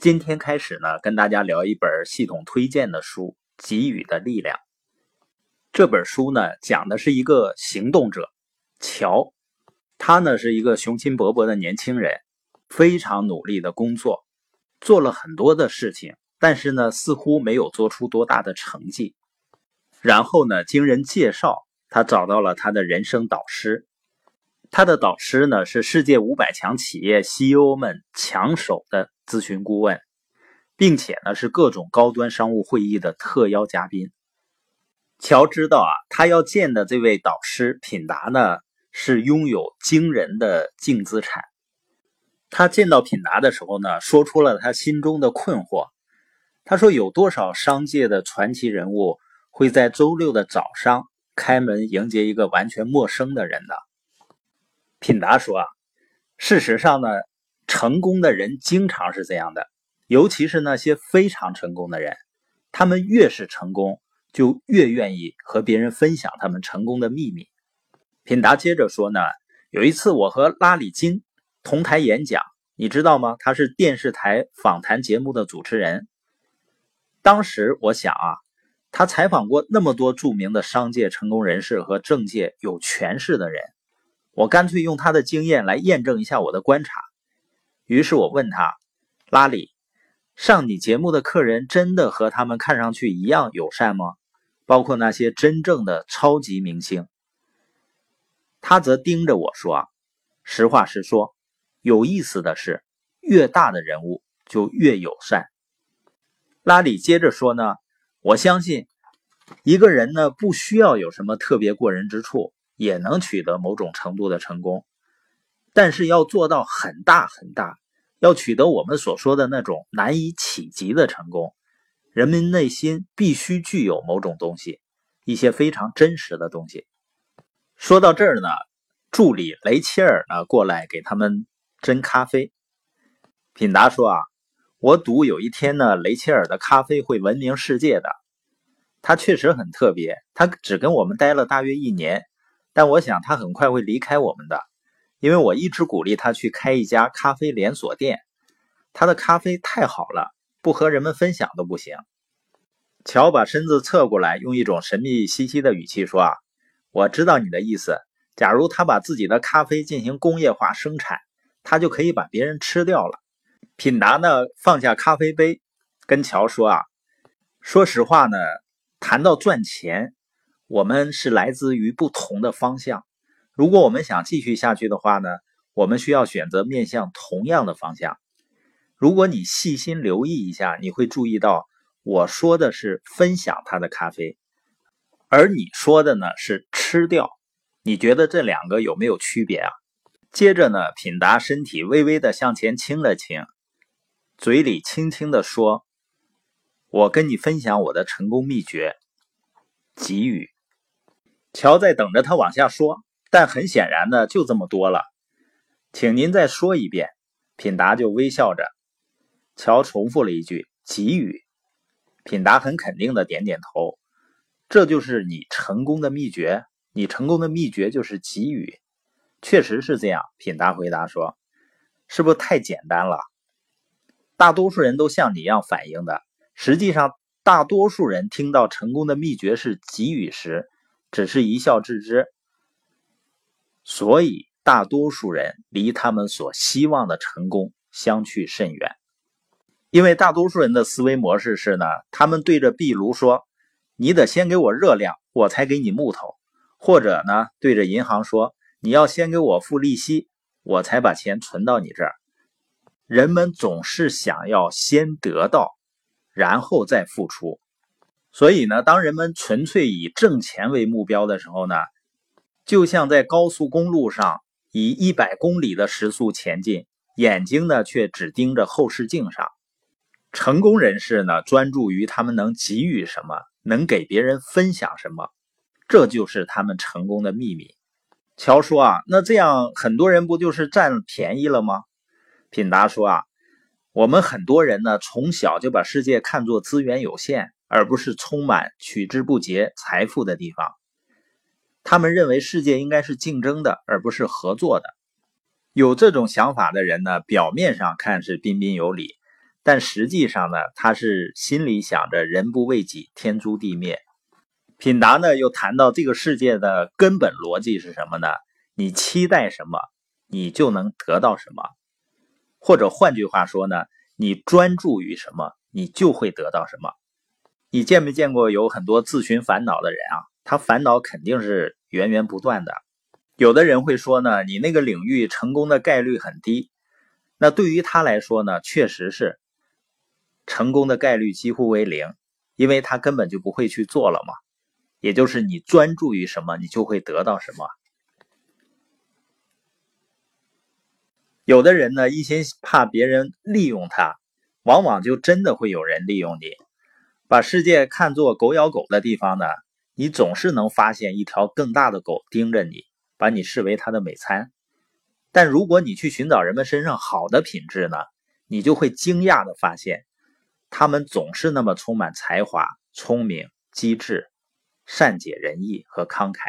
今天开始呢，跟大家聊一本系统推荐的书《给予的力量》。这本书呢，讲的是一个行动者乔，他呢是一个雄心勃勃的年轻人，非常努力的工作，做了很多的事情，但是呢似乎没有做出多大的成绩。然后呢，经人介绍，他找到了他的人生导师。他的导师呢是世界500强企业 CEO 们抢手的咨询顾问，并且呢是各种高端商务会议的特邀嘉宾。乔知道啊，他要见的这位导师品达呢是拥有惊人的净资产。他见到品达的时候呢，说出了他心中的困惑。他说，有多少商界的传奇人物会在周六的早上开门迎接一个完全陌生的人呢？品达说啊，事实上呢，成功的人经常是这样的，尤其是那些非常成功的人，他们越是成功，就越愿意和别人分享他们成功的秘密。品达接着说呢，有一次我和拉里金同台演讲，你知道吗？他是电视台访谈节目的主持人。当时我想啊，他采访过那么多著名的商界成功人士和政界有权势的人，我干脆用他的经验来验证一下我的观察。于是我问他，拉里，上你节目的客人真的和他们看上去一样友善吗？包括那些真正的超级明星。他则盯着我说，实话实说，有意思的是，越大的人物就越友善。拉里接着说呢，我相信一个人呢不需要有什么特别过人之处，也能取得某种程度的成功，但是要做到很大很大，要取得我们所说的那种难以企及的成功，人们内心必须具有某种东西，一些非常真实的东西。说到这儿呢，助理雷切尔呢过来给他们斟咖啡。品达说啊，我赌有一天呢，雷切尔的咖啡会闻名世界的。他确实很特别，他只跟我们待了大约1年。但我想他很快会离开我们的，因为我一直鼓励他去开一家咖啡连锁店。他的咖啡太好了，不和人们分享都不行。乔把身子侧过来，用一种神秘兮兮的语气说啊，我知道你的意思，假如他把自己的咖啡进行工业化生产，他就可以把别人吃掉了。品达呢放下咖啡杯，跟乔说啊，说实话呢，谈到赚钱，我们是来自于不同的方向，如果我们想继续下去的话呢，我们需要选择面向同样的方向。如果你细心留意一下，你会注意到我说的是分享他的咖啡，而你说的呢是吃掉。你觉得这两个有没有区别啊？接着呢，品达身体微微的向前倾了倾，嘴里轻轻的说，我跟你分享我的成功秘诀，给予。乔在等着他往下说，但很显然呢，就这么多了。请您再说一遍。品达就微笑着。乔重复了一句，给予。品达很肯定的点点头。这就是你成功的秘诀，你成功的秘诀就是给予。确实是这样，品达回答说。是不是太简单了？大多数人都像你一样反应的，实际上大多数人听到成功的秘诀是给予时，只是一笑置之。所以大多数人离他们所希望的成功相去甚远。因为大多数人的思维模式是呢，他们对着壁炉说，你得先给我热量，我才给你木头。或者呢，对着银行说，你要先给我付利息，我才把钱存到你这儿。人们总是想要先得到，然后再付出。所以呢，当人们纯粹以挣钱为目标的时候呢，就像在高速公路上以100公里的时速前进，眼睛呢却只盯着后视镜上。成功人士呢专注于他们能给予什么，能给别人分享什么，这就是他们成功的秘密。乔说啊，那这样很多人不就是占便宜了吗？品达说啊，我们很多人呢，从小就把世界看作资源有限，而不是充满取之不竭财富的地方。他们认为世界应该是竞争的，而不是合作的。有这种想法的人呢，表面上看是彬彬有礼，但实际上呢，他是心里想着人不为己，天诛地灭。品达呢又谈到这个世界的根本逻辑是什么呢？你期待什么，你就能得到什么。或者换句话说呢，你专注于什么，你就会得到什么。你见没见过有很多自寻烦恼的人啊？他烦恼肯定是源源不断的。有的人会说呢，你那个领域成功的概率很低。那对于他来说呢，确实是成功的概率几乎为零，因为他根本就不会去做了嘛。也就是你专注于什么，你就会得到什么。有的人呢，一心怕别人利用他，往往就真的会有人利用你。把世界看作狗咬狗的地方呢，你总是能发现一条更大的狗盯着你，把你视为它的美餐。但如果你去寻找人们身上好的品质呢，你就会惊讶的发现他们总是那么充满才华、聪明、机智、善解人意和慷慨。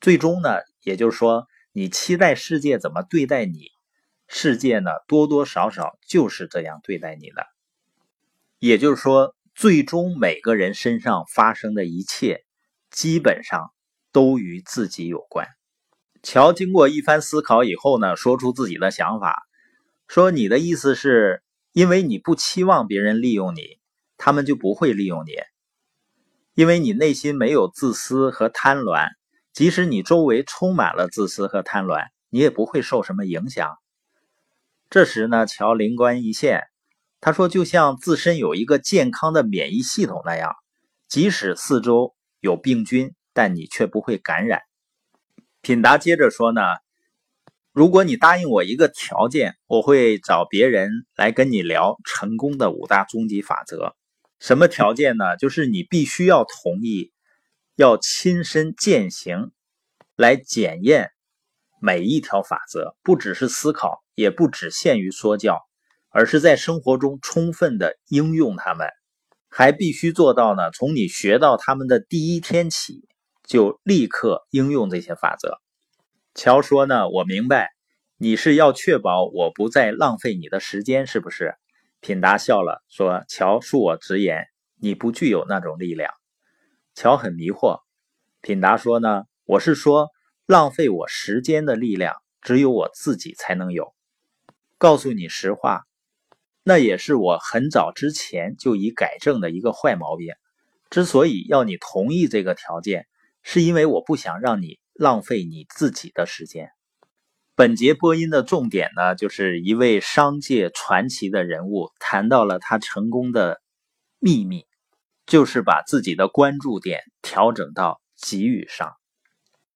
最终呢，也就是说，你期待世界怎么对待你，世界呢，多多少少就是这样对待你的。也就是说，最终每个人身上发生的一切，基本上都与自己有关。乔经过一番思考以后呢，说出自己的想法，说你的意思是，因为你不期望别人利用你，他们就不会利用你。因为你内心没有自私和贪婪，即使你周围充满了自私和贪婪，你也不会受什么影响。这时呢，乔灵光一现，他说就像自身有一个健康的免疫系统那样，即使四周有病菌，但你却不会感染。品达接着说呢，如果你答应我一个条件，我会找别人来跟你聊成功的5大终极法则。什么条件呢？就是你必须要同意，要亲身践行，来检验每一条法则，不只是思考，也不只限于说教，而是在生活中充分的应用它们。还必须做到呢，从你学到它们的第一天起，就立刻应用这些法则。乔说呢，我明白，你是要确保我不再浪费你的时间，是不是？品达笑了，说：“乔，恕我直言，你不具有那种力量。”乔很迷惑。品达说呢：“我是说，浪费我时间的力量，只有我自己才能有。告诉你实话，那也是我很早之前就已改正的一个坏毛病。之所以要你同意这个条件，是因为我不想让你浪费你自己的时间。”本节播音的重点呢，就是一位商界传奇的人物谈到了他成功的秘密，就是把自己的关注点调整到给予上。